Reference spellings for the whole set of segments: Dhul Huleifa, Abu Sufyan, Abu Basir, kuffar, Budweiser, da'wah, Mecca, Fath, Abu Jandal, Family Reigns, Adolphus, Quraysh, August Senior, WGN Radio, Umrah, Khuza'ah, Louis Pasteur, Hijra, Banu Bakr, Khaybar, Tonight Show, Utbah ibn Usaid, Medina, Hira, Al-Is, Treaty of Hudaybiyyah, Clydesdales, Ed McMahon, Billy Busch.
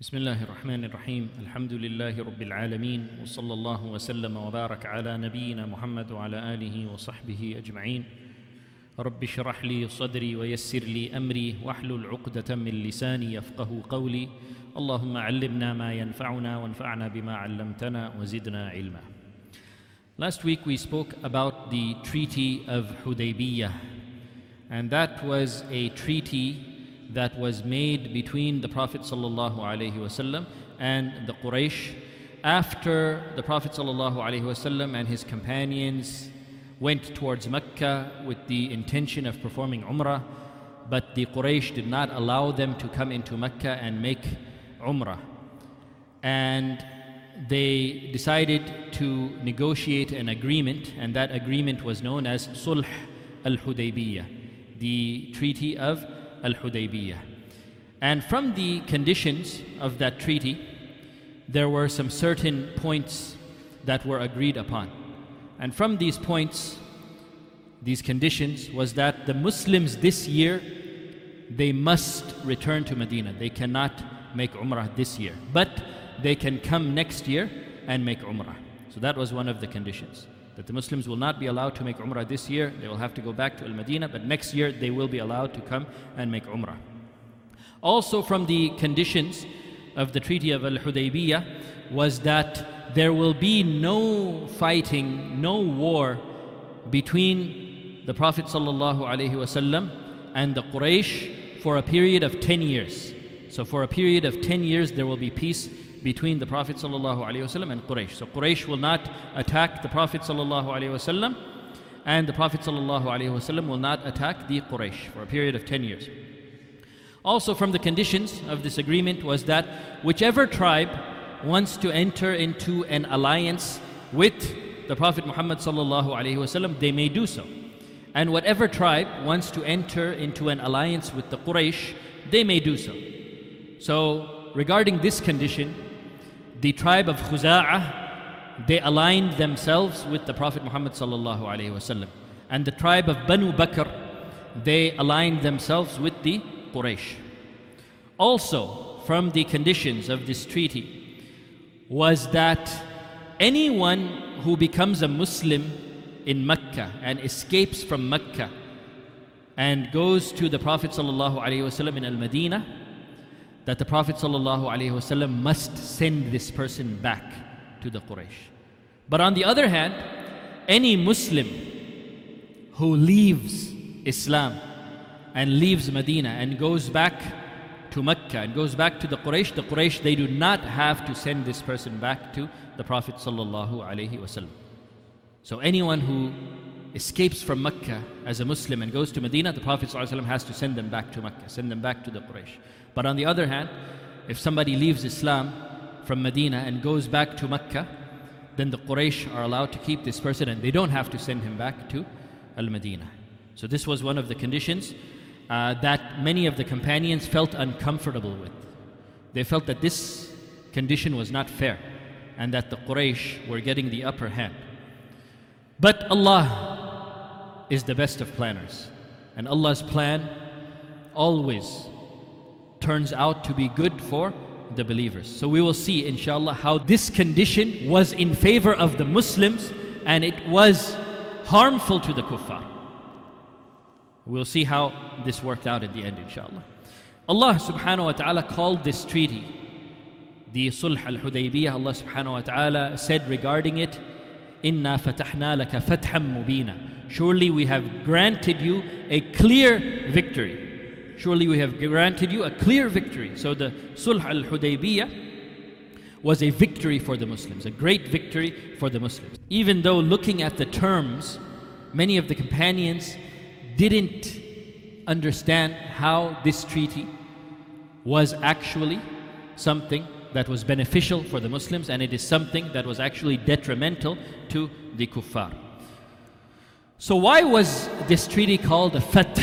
بسم الله الرحمن الرحيم الحمد لله رب العالمين وصلى الله وسلم وبارك على نبينا محمد وعلى آله وصحبه أجمعين رب اشرح لي صدري ويسر لي أمري واحلل عقدة من لساني يفقه قولي اللهم علمنا ما ينفعنا وانفعنا بما علمتنا وزدنا علما. Last week we spoke about the Treaty of Hudaybiyyah, and that was a treaty that was made between the Prophet ﷺ and the Quraysh after the Prophet ﷺ and his companions went towards Mecca with the intention of performing Umrah, but the Quraysh did not allow them to come into Mecca and make Umrah. And they decided to negotiate an agreement, and that agreement was known as Sulh al-Hudaybiyyah, the Treaty of Al-Hudaybiyyah. And from the conditions of that treaty, there were some certain points that were agreed upon. And from these points, these conditions, was that the Muslims this year, they must return to Medina. They cannot make Umrah this year, but they can come next year and make Umrah. So that was one of the conditions, that the Muslims will not be allowed to make Umrah this year. They will have to go back to Al-Madinah, but next year they will be allowed to come and make Umrah. Also from the conditions of the Treaty of Al-Hudaybiyyah was that there will be no fighting, no war between the Prophet ﷺ and the Quraysh for a period of 10 years. So for a period of 10 years there will be peace between the Prophet ﷺ and Quraysh. So Quraysh will not attack the Prophet ﷺ, and the Prophet ﷺ will not attack the Quraysh for a period of 10 years. Also from the conditions of this agreement was that whichever tribe wants to enter into an alliance with the Prophet Muhammad ﷺ, they may do so. And whatever tribe wants to enter into an alliance with the Quraysh, they may do so. So regarding this condition, the tribe of Khuza'ah, they aligned themselves with the Prophet Muhammad ﷺ. And the tribe of Banu Bakr, they aligned themselves with the Quraysh. Also, from the conditions of this treaty was that anyone who becomes a Muslim in Mecca and escapes from Mecca and goes to the Prophet ﷺ in Al-Madinah, that the Prophet ﷺ must send this person back to the Quraysh. But on the other hand, any Muslim who leaves Islam and leaves Medina and goes back to Mecca and goes back to the Quraysh, they do not have to send this person back to the Prophet ﷺ. So anyone who escapes from Mecca as a Muslim and goes to Medina, the Prophet ﷺ has to send them back to Mecca, send them back to the Quraysh. But on the other hand, if somebody leaves Islam from Medina and goes back to Mecca, then the Quraysh are allowed to keep this person and they don't have to send him back to Al-Madinah. So this was one of the conditions that many of the companions felt uncomfortable with. They felt that this condition was not fair and that the Quraysh were getting the upper hand. But Allah is the best of planners, and Allah's plan always turns out to be good for the believers. So we will see, inshallah, how this condition was in favor of the Muslims and it was harmful to the kuffar. We'll see how this worked out at the end, inshallah. Allah subhanahu wa ta'ala called this treaty, the Sulh al-Hudaybiyyah. Allah subhanahu wa ta'ala said regarding it, "Inna fatahna laka fatham mubina." Surely we have granted you a clear victory. Surely we have granted you a clear victory. So the Sulh al-Hudaybiyyah was a victory for the Muslims, a great victory for the Muslims. Even though looking at the terms, many of the companions didn't understand how this treaty was actually something that was beneficial for the Muslims, and it is something that was actually detrimental to the kuffar. So why was this treaty called a Fath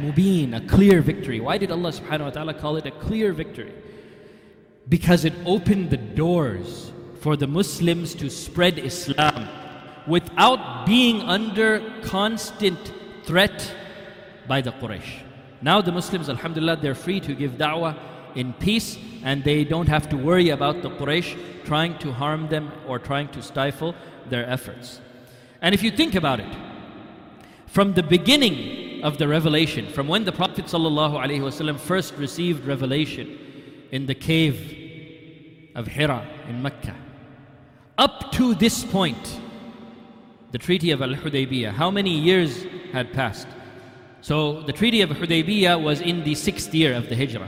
Mubin, a clear victory? Why did Allah subhanahu wa ta'ala call it a clear victory? Because it opened the doors for the Muslims to spread Islam without being under constant threat by the Quraysh. Now the Muslims, alhamdulillah, they're free to give da'wah in peace, and they don't have to worry about the Quraysh trying to harm them or trying to stifle their efforts. And if you think about it, from the beginning of the revelation, from when the Prophet ﷺ first received revelation in the cave of Hira in Mecca, up to this point, the Treaty of Al-Hudaybiyah, how many years had passed? So the Treaty of Hudaybiyah was in the 6th year of the Hijra,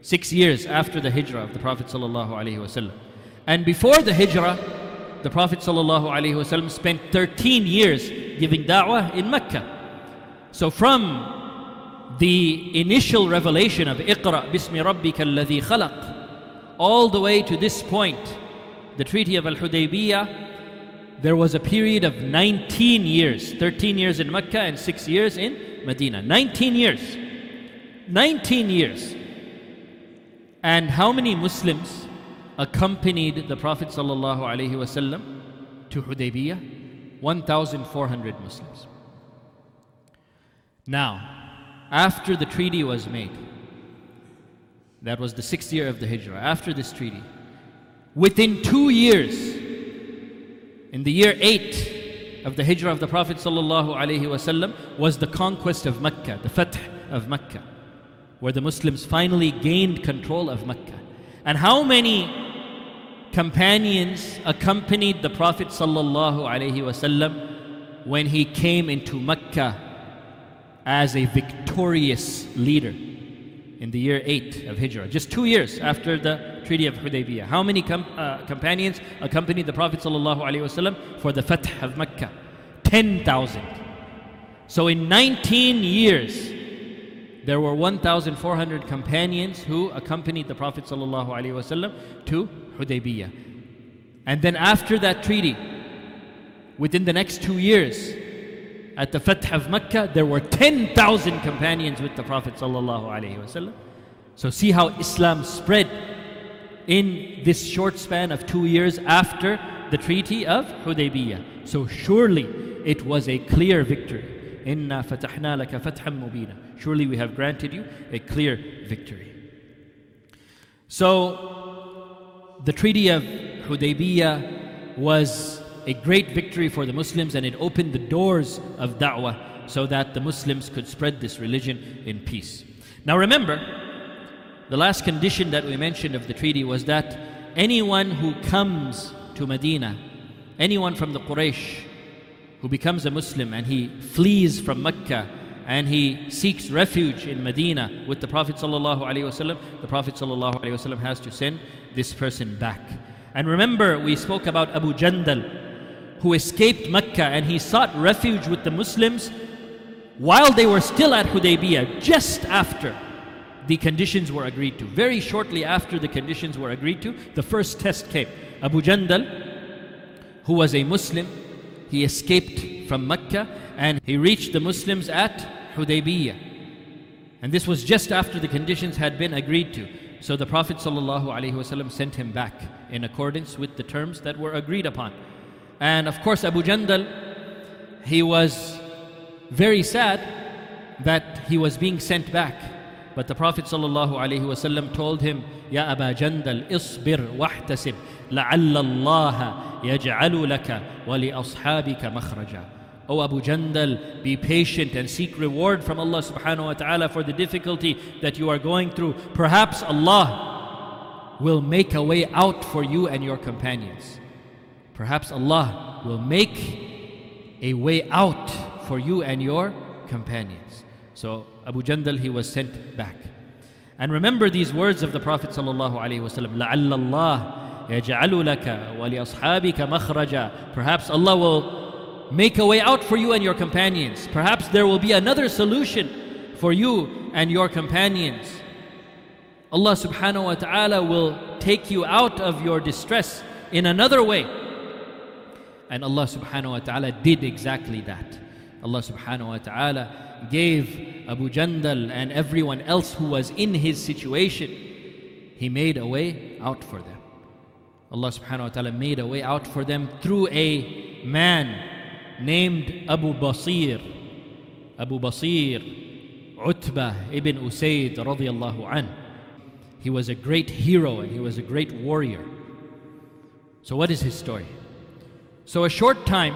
6 years after the Hijra of the Prophet ﷺ. And before the Hijra, the Prophet ﷺ spent 13 years giving da'wah in Mecca. So from the initial revelation of Iqra bismi rabbika alladhi khalaq, all the way to this point, the Treaty of Al-Hudaybiyah, there was a period of 19 years, 13 years in Mecca and 6 years in Medina. 19 years. And how many Muslims accompanied the Prophet ﷺ to Hudaybiyah? 1,400 Muslims. Now, after the treaty was made, that was the 6th year of the Hijrah, after this treaty, within 2 years, in the year 8 of the Hijrah of the Prophet ﷺ was the conquest of Mecca, the Fath of Mecca, where the Muslims finally gained control of Mecca. And how many companions accompanied the Prophet ﷺ when he came into Mecca as a victorious leader in the year 8 of Hijrah, just 2 years after the Treaty of Hudaybiyah? How many companions accompanied the Prophet ﷺ for the Fath of Mecca? 10,000. So in 19 years, there were 1,400 companions who accompanied the Prophet ﷺ to Hudaybiyah. And then after that treaty, within the next 2 years, at the Fath of Mecca, there were 10,000 companions with the Prophet ﷺ. So see how Islam spread in this short span of 2 years after the Treaty of Hudaybiyah. So surely it was a clear victory. Inna fatahna laka fathan mubina. Surely we have granted you a clear victory. So the Treaty of Hudaybiyah was a great victory for the Muslims, and it opened the doors of da'wah so that the Muslims could spread this religion in peace. Now remember, the last condition that we mentioned of the treaty was that anyone who comes to Medina, anyone from the Quraysh who becomes a Muslim and he flees from Mecca and he seeks refuge in Medina with the Prophet ﷺ, the Prophet ﷺ has to send this person back. And remember, we spoke about Abu Jandal, who escaped Mecca and he sought refuge with the Muslims while they were still at Hudaybiyah, just after the conditions were agreed to. Very shortly after the conditions were agreed to, the first test came. Abu Jandal, who was a Muslim, he escaped from Mecca and he reached the Muslims at Hudaybiyah. And this was just after the conditions had been agreed to. So the Prophet ﷺ sent him back in accordance with the terms that were agreed upon. And of course, Abu Jandal, he was very sad that he was being sent back. But the Prophet ﷺ told him, Ya Aba Jandal, isbir wahtasib, la'alla allaha yaj'alu laka wa li ashabika makhraja. O Abu Jandal, be patient and seek reward from Allah subhanahu wa ta'ala for the difficulty that you are going through. Perhaps Allah will make a way out for you and your companions. Perhaps Allah will make a way out for you and your companions. So Abu Jandal, he was sent back. And remember these words of the Prophet ﷺ, لَعَلَّ اللَّهَ يَجْعَلُ لَكَ وَلِأَصْحَابِكَ مَخْرَجًا. Perhaps Allah will make a way out for you and your companions. Perhaps there will be another solution for you and your companions. Allah subhanahu wa ta'ala will take you out of your distress in another way. And Allah subhanahu wa ta'ala did exactly that. Allah subhanahu wa ta'ala gave Abu Jandal and everyone else who was in his situation, He made a way out for them. Allah subhanahu wa ta'ala made a way out for them through a man named Abu Basir. Abu Basir, Utbah ibn Usaid radiyallahu anhu. He was a great hero and he was a great warrior. So what is his story? So a short time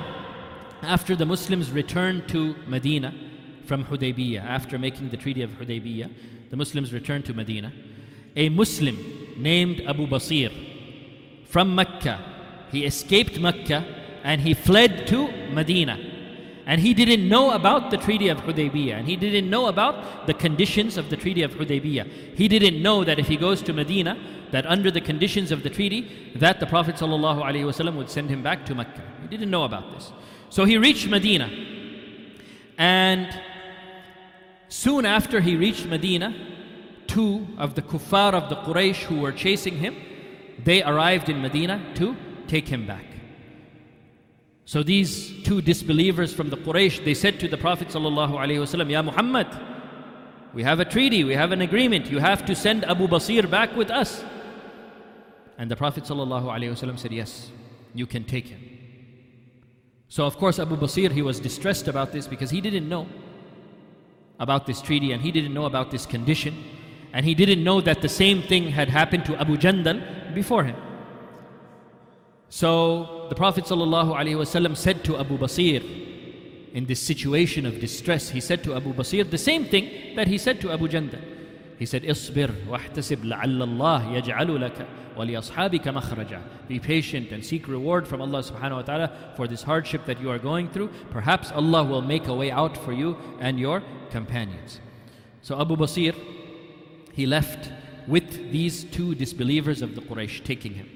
after the Muslims returned to Medina from Hudaybiyyah, after making the Treaty of Hudaybiyyah, the Muslims returned to Medina. A Muslim named Abu Basir from Mecca, he escaped Mecca and he fled to Medina. And he didn't know about the Treaty of Hudaybiyyah, and he didn't know about the conditions of the Treaty of Hudaybiyyah. He didn't know that if he goes to Medina, that under the conditions of the treaty, that the Prophet ﷺ would send him back to Mecca. He didn't know about this. So he reached Medina, and soon after he reached Medina, two of the kuffar of the Quraysh who were chasing him, they arrived in Medina to take him back. So these two disbelievers from the Quraysh, they said to the Prophet ﷺ, "Ya Muhammad, we have a treaty, we have an agreement. You have to send Abu Basir back with us." And the Prophet ﷺ said, "Yes, you can take him." So of course Abu Basir, he was distressed about this because he didn't know about this treaty and he didn't know about this condition. And he didn't know that the same thing had happened to Abu Jandal before him. So the Prophet ﷺ said to Abu Basir, in this situation of distress, he said to Abu Basir the same thing that he said to Abu Jandal. He said, "Isbir wahtasib la'alla Allah yaj'alu laka wa li ashabika makhraja." Be patient and seek reward from Allah subhanahu wa ta'ala for this hardship that you are going through. Perhaps Allah will make a way out for you and your companions. So Abu Basir, he left with these two disbelievers of the Quraysh taking him.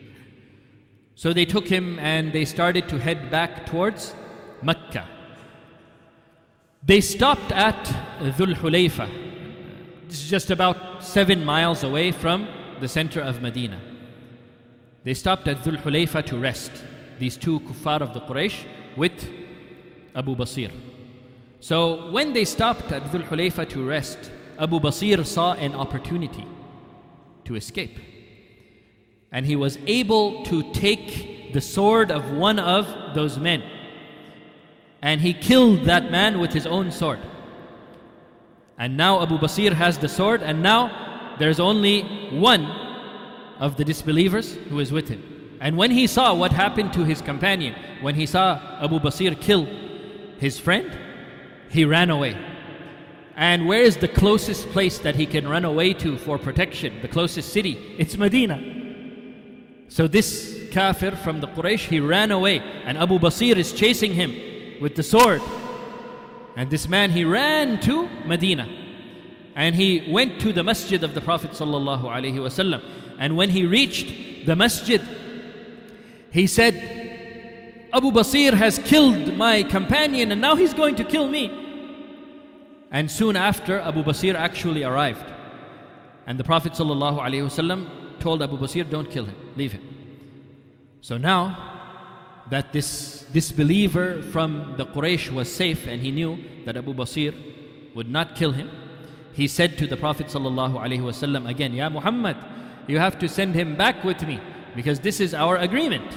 So they took him and they started to head back towards Mecca. They stopped at Dhul Huleifa. This is just about 7 miles away from the center of Medina. They stopped at Dhul Huleifa to rest, these two kuffar of the Quraysh with Abu Basir. So when they stopped at Dhul Huleifa to rest, Abu Basir saw an opportunity to escape. And he was able to take the sword of one of those men. And he killed that man with his own sword. And now Abu Basir has the sword, and now there's only one of the disbelievers who is with him. And when he saw what happened to his companion, when he saw Abu Basir kill his friend, he ran away. And where is the closest place that he can run away to for protection? The closest city? It's Medina. So this kafir from the Quraysh, he ran away, and Abu Basir is chasing him with the sword. And this man, he ran to Medina, and he went to the masjid of the Prophet ﷺ. And when he reached the masjid, he said, "Abu Basir has killed my companion, and now he's going to kill me." And soon after, Abu Basir actually arrived, and the Prophet ﷺ told Abu Basir, "Don't kill him, leave him." So now that this disbeliever from the Quraysh was safe and he knew that Abu Basir would not kill him, he said to the Prophet ﷺ again, "Ya Muhammad, you have to send him back with me because this is our agreement."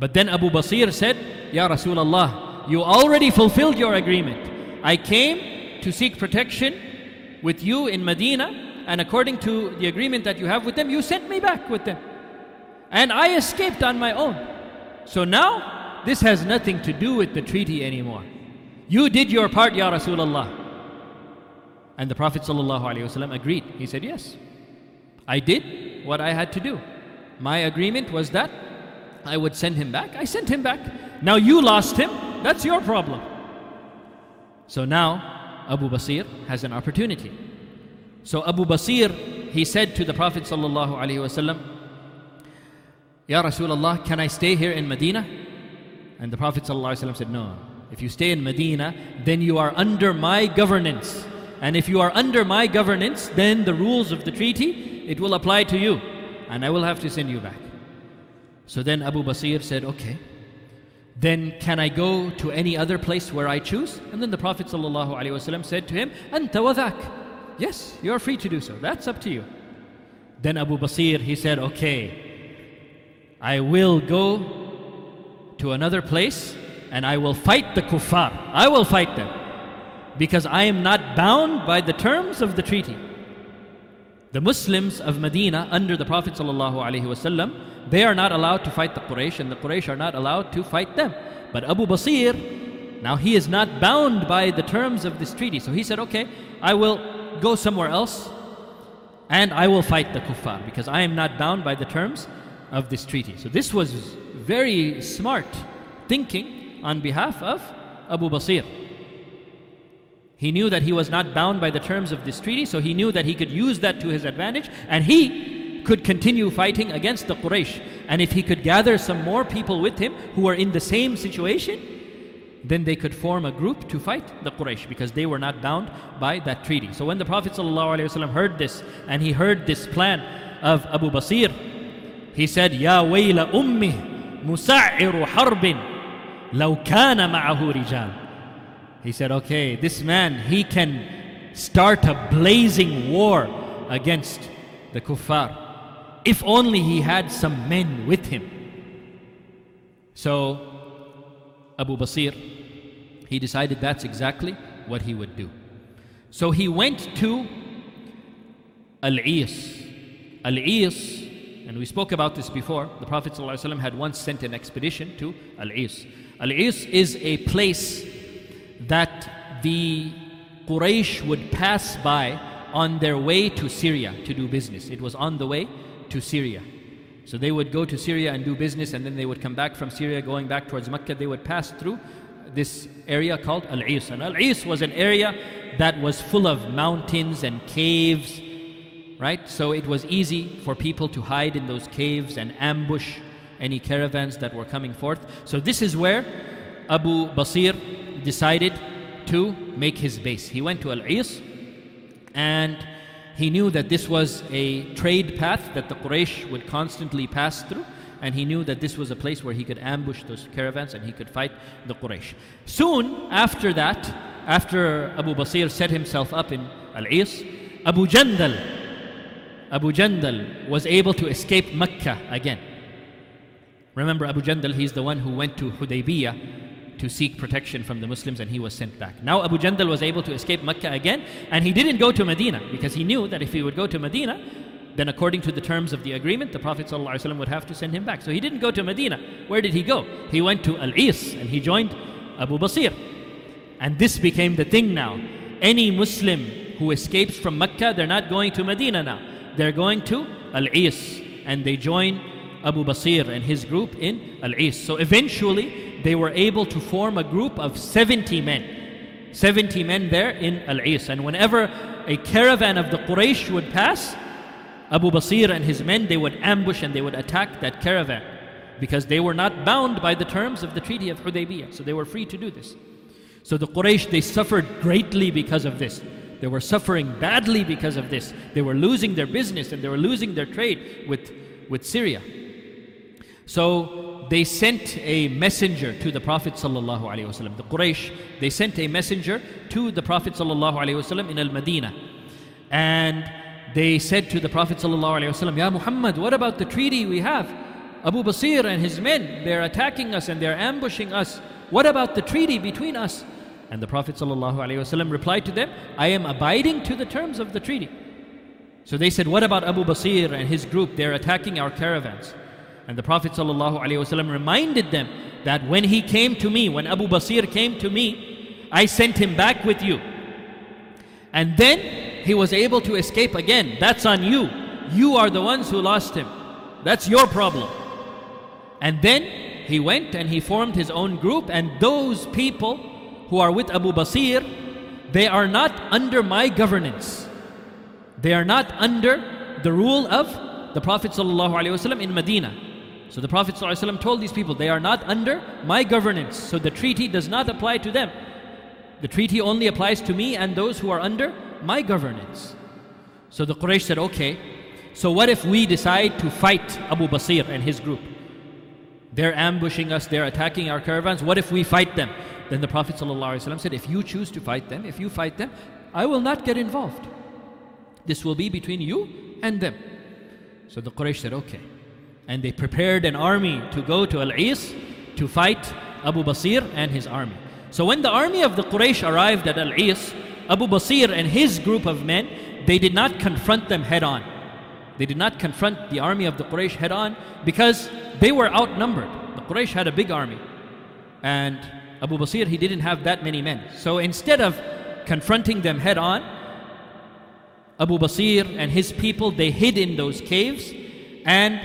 But then Abu Basir said, "Ya Rasulullah, you already fulfilled your agreement. I came to seek protection with you in Medina, and according to the agreement that you have with them, you sent me back with them. And I escaped on my own. So now, this has nothing to do with the treaty anymore. You did your part, Ya Rasulullah." And the Prophet ﷺ agreed. He said, "Yes, I did what I had to do. My agreement was that I would send him back. I sent him back. Now you lost him. That's your problem." So now, Abu Basir has an opportunity. So Abu Basir, he said to the Prophet ﷺ, "Ya Rasulullah, can I stay here in Medina?" And the Prophet ﷺ said, "No, if you stay in Medina, then you are under my governance. And if you are under my governance, then the rules of the treaty, it will apply to you. And I will have to send you back." So then Abu Basir said, "Okay, then can I go to any other place where I choose?" And then the Prophet ﷺ said to him, "Anta wa dhak." "Yes, you are free to do so. That's up to you." Then Abu Basir, he said, "Okay, I will go to another place and I will fight the kuffar. I will fight them because I am not bound by the terms of the treaty." The Muslims of Medina under the Prophet ﷺ, they are not allowed to fight the Quraysh, and the Quraysh are not allowed to fight them. But Abu Basir, now he is not bound by the terms of this treaty. So he said, okay, I will go somewhere else and I will fight the kuffar because I am not bound by the terms of this treaty. So this was very smart thinking on behalf of Abu Basir. He knew that he was not bound by the terms of this treaty, so he knew that he could use that to his advantage, and he could continue fighting against the Quraysh. And if he could gather some more people with him who are in the same situation, then they could form a group to fight the Quraysh because they were not bound by that treaty. So when the Prophet ﷺ heard this, and he heard this plan of Abu Basir, he said, Ya wayla ummi musa'iru harbin law kana ma'ahu rijal. He said, okay, this man, he can start a blazing war against the kuffar if only he had some men with him. So Abu Basir, he decided that's exactly what he would do. So he went to Al-Is. Al-Is, and we spoke about this before, the Prophet ﷺ had once sent an expedition to Al-Is. Al-Is is a place that the Quraysh would pass by on their way to Syria to do business. It was on the way to Syria. So they would go to Syria and do business, and then they would come back from Syria going back towards Mecca. They would pass through this area called Al-Is. And Al-Is was an area that was full of mountains and caves, right? So it was easy for people to hide in those caves and ambush any caravans that were coming forth. So this is where Abu Basir decided to make his base. He went to Al-Is, and he knew that this was a trade path that the Quraysh would constantly pass through, and he knew that this was a place where he could ambush those caravans and he could fight the Quraysh. Soon after that, after Abu Basir set himself up in Al-Is, Abu Jandal was able to escape Mecca again. Remember Abu Jandal, he's the one who went to Hudaybiyyah to seek protection from the Muslims, and he was sent back. Now Abu Jandal was able to escape Mecca again, and he didn't go to Medina because he knew that if he would go to Medina, then according to the terms of the agreement, the Prophet ﷺ would have to send him back. So he didn't go to Medina. Where did he go? He went to Al-Is, and he joined Abu Basir. And this became the thing now. Any Muslim who escapes from Mecca, they're not going to Medina now. They're going to Al-Is, and they join Abu Basir and his group in Al-Is. So eventually, they were able to form a group of 70 men there in Al-Is. And whenever a caravan of the Quraysh would pass, Abu Basir and his men, they would ambush and they would attack that caravan because they were not bound by the terms of the Treaty of Hudaybiyyah. So they were free to do this. So the Quraysh, they suffered greatly because of this. They were suffering badly because of this. They were losing their business and they were losing their trade with Syria. So they sent a messenger to the Prophet ﷺ. The Quraysh, they sent a messenger to the Prophet ﷺ in Al-Madinah. And they said to the Prophet ﷺ, Ya Muhammad, what about the treaty we have? Abu Basir and his men, they're attacking us and they're ambushing us. What about the treaty between us? And the Prophet ﷺ replied to them, I am abiding to the terms of the treaty. So they said, what about Abu Basir and his group? They're attacking our caravans. And the Prophet ﷺ reminded them that when he came to me, when Abu Basir came to me, I sent him back with you. And then he was able to escape again. That's on you. You are the ones who lost him. That's your problem. And then he went and he formed his own group. And those people who are with Abu Basir, they are not under my governance. They are not under the rule of the Prophet ﷺ in Medina. So the Prophet ﷺ told these people, they are not under my governance. So the treaty does not apply to them. The treaty only applies to me and those who are under my governance. So the Quraysh said, okay, so what if we decide to fight Abu Basir and his group? They're ambushing us, they're attacking our caravans. What if we fight them? Then the Prophet ﷺ said, if you choose to fight them, I will not get involved. This will be between you and them. So the Quraysh said, okay. And they prepared an army to go to Al-Is to fight Abu Basir and his army. So when the army of the Quraysh arrived at Al-Is, Abu Basir and his group of men, They did not confront them head on. They did not confront the army of the Quraysh head on because they were outnumbered. The Quraysh had a big army. And Abu Basir, he didn't have that many men. So instead of confronting them head on, Abu Basir and his people, they hid in those caves and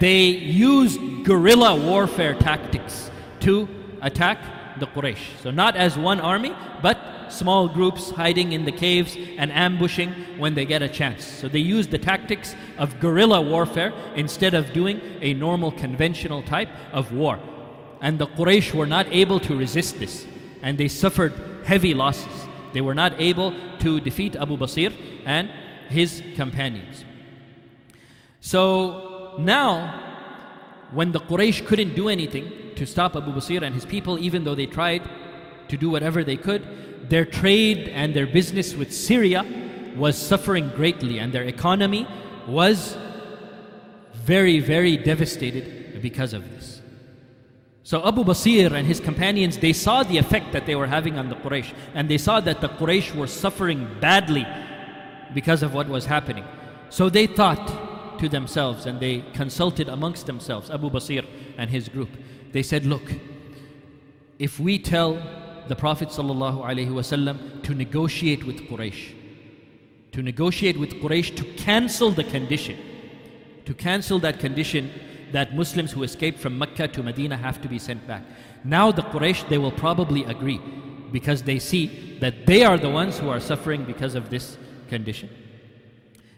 they used guerrilla warfare tactics to attack the Quraysh. So not as one army, but small groups hiding in the caves and ambushing when they get a chance. So they used the tactics of guerrilla warfare instead of doing a normal conventional type of war. And the Quraysh were not able to resist this. And they suffered heavy losses. They were not able to defeat Abu Basir and his companions. So now, when the Quraysh couldn't do anything to stop Abu Basir and his people, even though they tried to do whatever they could, their trade and their business with Syria was suffering greatly, and their economy was very, very devastated because of this. So Abu Basir and his companions, they saw the effect that they were having on the Quraysh, and they saw that the Quraysh were suffering badly because of what was happening. So they thought to themselves and they consulted amongst themselves, Abu Basir and his group. They said, look, if we tell the Prophet ﷺ to negotiate with Quraysh, to cancel the condition, to cancel that condition that Muslims who escaped from Mecca to Medina have to be sent back. Now the Quraysh, they will probably agree because they see that they are the ones who are suffering because of this condition.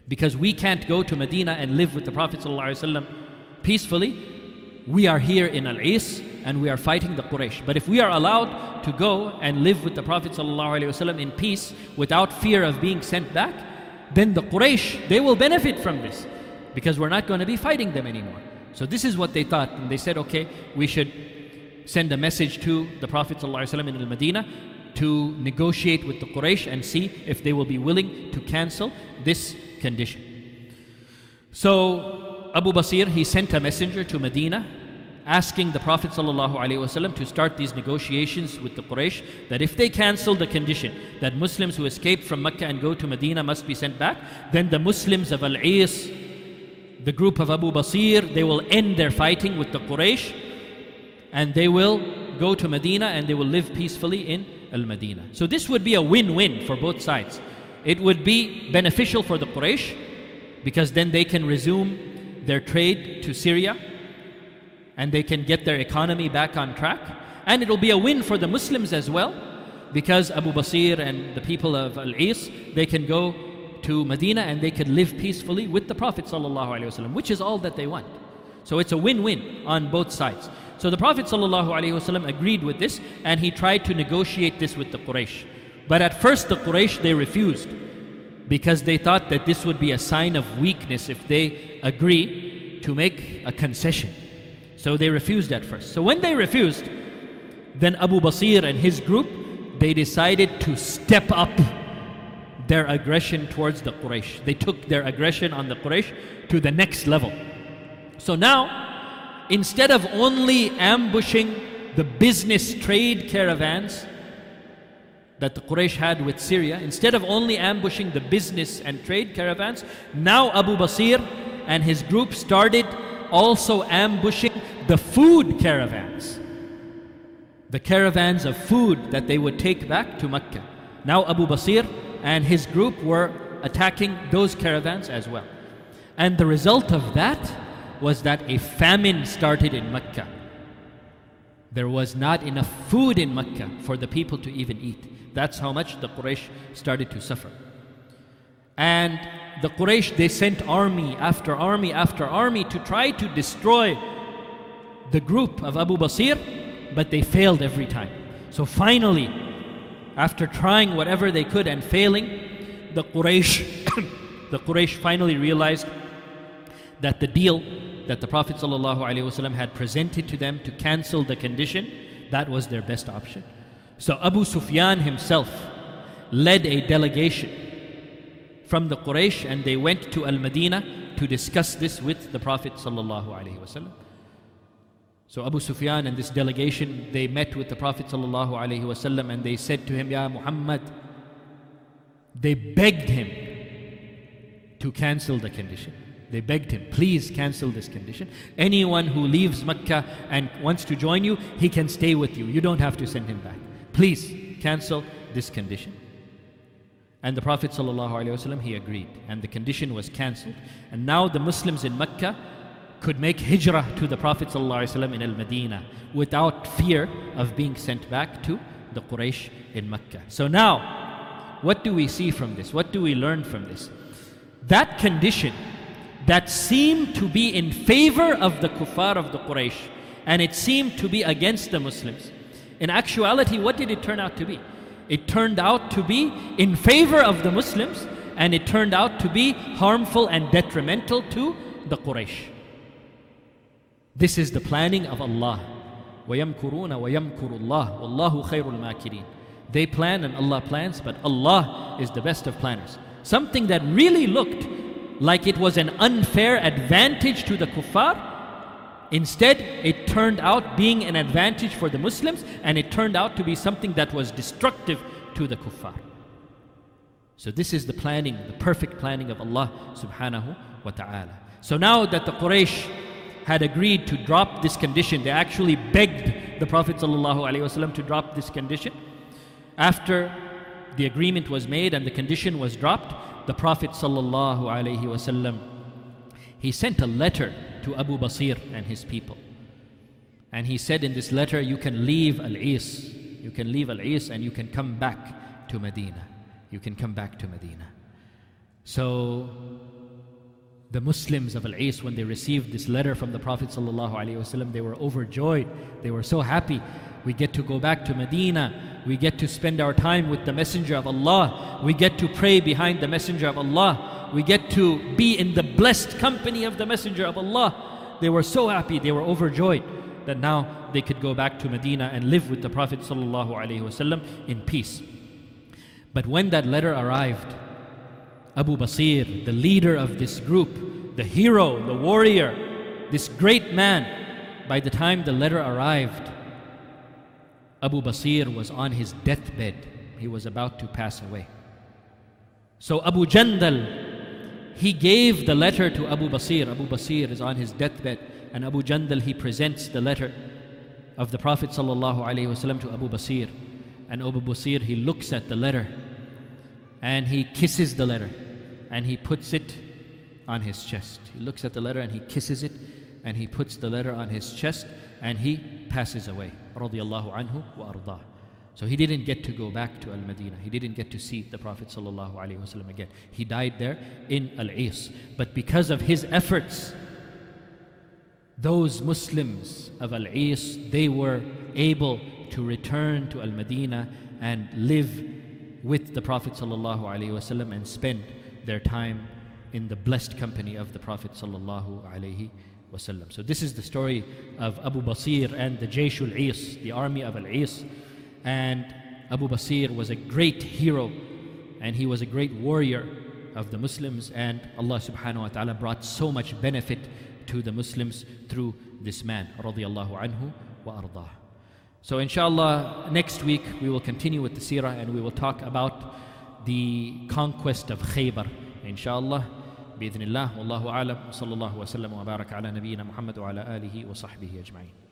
Because we can't go to Medina and live with the Prophet ﷺ peacefully. We are here in Al-Is and we are fighting the Quraysh. But if we are allowed to go and live with the Prophet ﷺ in peace without fear of being sent back, then the Quraysh, they will benefit from this because we're not going to be fighting them anymore. So this is what they thought, and they said, okay, we should send a message to the Prophet ﷺ in Medina to negotiate with the Quraysh and see if they will be willing to cancel this condition. So Abu Basir, he sent a messenger to Medina asking the Prophet ﷺ to start these negotiations with the Quraysh, that if they cancel the condition that Muslims who escape from Mecca and go to Medina must be sent back, then the Muslims of Al-Is, the group of Abu Basir, they will end their fighting with the Quraysh and they will go to Medina and they will live peacefully in Al-Medina. So this would be a win-win for both sides. It would be beneficial for the Quraysh because then they can resume their trade to Syria and they can get their economy back on track. And it'll be a win for the Muslims as well because Abu Basir and the people of Al-Is, they can go to Medina and they could live peacefully with the Prophet ﷺ, which is all that they want. So it's a win-win on both sides. So the Prophet ﷺ agreed with this and he tried to negotiate this with the Quraysh. But at first the Quraysh, they refused because they thought that this would be a sign of weakness if they agree to make a concession. So they refused at first. So when they refused, then Abu Basir and his group, they decided to step up their aggression towards the Quraysh. They took their aggression on the Quraysh to the next level. So now, instead of only ambushing the business trade caravans that the Quraysh had with Syria, instead of only ambushing the business and trade caravans, now Abu Basir and his group started also ambushing the food caravans. The caravans of food that they would take back to Mecca. Now Abu Basir and his group were attacking those caravans as well. And the result of that was that a famine started in Mecca. There was not enough food in Mecca for the people to even eat. That's how much the Quraysh started to suffer. And the Quraysh, they sent army after army after army to try to destroy the group of Abu Basir, but they failed every time. So finally, after trying whatever they could and failing, the Quraysh finally realized that the deal that the Prophet ﷺ had presented to them to cancel the condition, that was their best option. So Abu Sufyan himself led a delegation from the Quraysh and they went to Al-Medina to discuss this with the Prophet ﷺ. So Abu Sufyan and this delegation, they met with the Prophet ﷺ and they said to him, Ya Muhammad, they begged him to cancel the condition. They begged him, please cancel this condition. Anyone who leaves Mecca and wants to join you, he can stay with you. You don't have to send him back. Please cancel this condition. And the Prophet ﷺ, he agreed. And the condition was cancelled. And now the Muslims in Mecca could make Hijra to the Prophet ﷺ in Al-Madinah without fear of being sent back to the Quraysh in Mecca. So now, what do we see from this? What do we learn from this? That condition that seemed to be in favor of the kuffar of the Quraysh, and it seemed to be against the Muslims. In actuality, what did it turn out to be? It turned out to be in favor of the Muslims, and it turned out to be harmful and detrimental to the Quraysh. This is the planning of Allah. وَيَمْكُرُونَ وَيَمْكُرُ اللَّهُ وَاللَّهُ خَيْرُ الْمَاكِرِينَ. They plan and Allah plans, but Allah is the best of planners. Something that really looked like it was an unfair advantage to the kuffar, instead it turned out being an advantage for the Muslims, and it turned out to be something that was destructive to the kuffar. So this is the planning, the perfect planning of Allah subhanahu wa ta'ala. So now that the Quraysh had agreed to drop this condition, they actually begged the Prophet ﷺ to drop this condition. After the agreement was made and the condition was dropped, the Prophet ﷺ, he sent a letter to Abu Basir and his people. And he said in this letter, you can leave Al-Is. You can leave Al-Is and you can come back to Medina. You can come back to Medina. So the Muslims of Al-Is, when they received this letter from the Prophet ﷺ, they were overjoyed. They were so happy. We get to go back to Medina. We get to spend our time with the Messenger of Allah. We get to pray behind the Messenger of Allah. We get to be in the blessed company of the Messenger of Allah. They were so happy. They were overjoyed that now they could go back to Medina and live with the Prophet ﷺ in peace. But when that letter arrived, Abu Basir, the leader of this group, the hero, the warrior, this great man, by the time the letter arrived, Abu Basir was on his deathbed. He was about to pass away. So Abu Jandal, he gave the letter to Abu Basir. Abu Basir is on his deathbed, and Abu Jandal, he presents the letter of the Prophet ﷺ to Abu Basir. And Abu Basir, he looks at the letter, and he kisses the letter, and he puts it on his chest. He looks at the letter and he kisses it, and he puts the letter on his chest, and he passes away. Radiallahu anhu wa ardah. So he didn't get to go back to Al-Madinah. He didn't get to see the Prophet ﷺ again. He died there in Al-Is. But because of his efforts, those Muslims of Al-Is, they were able to return to Al-Madinah and live with the Prophet ﷺ and spend their time in the blessed company of the Prophet ﷺ. So this is the story of Abu Basir and the Jaysh al-Is, the army of Al-Is. And Abu Basir was a great hero, and he was a great warrior of the Muslims, and Allah subhanahu wa ta'ala brought so much benefit to the Muslims through this man, radiyallahu anhu wa ardah. So inshallah, next week we will continue with the seerah, and we will talk about the conquest of Khaybar, inshallah. بإذن الله والله أعلم صلى الله وسلم وبارك على نبينا محمد وعلى آله وصحبه أجمعين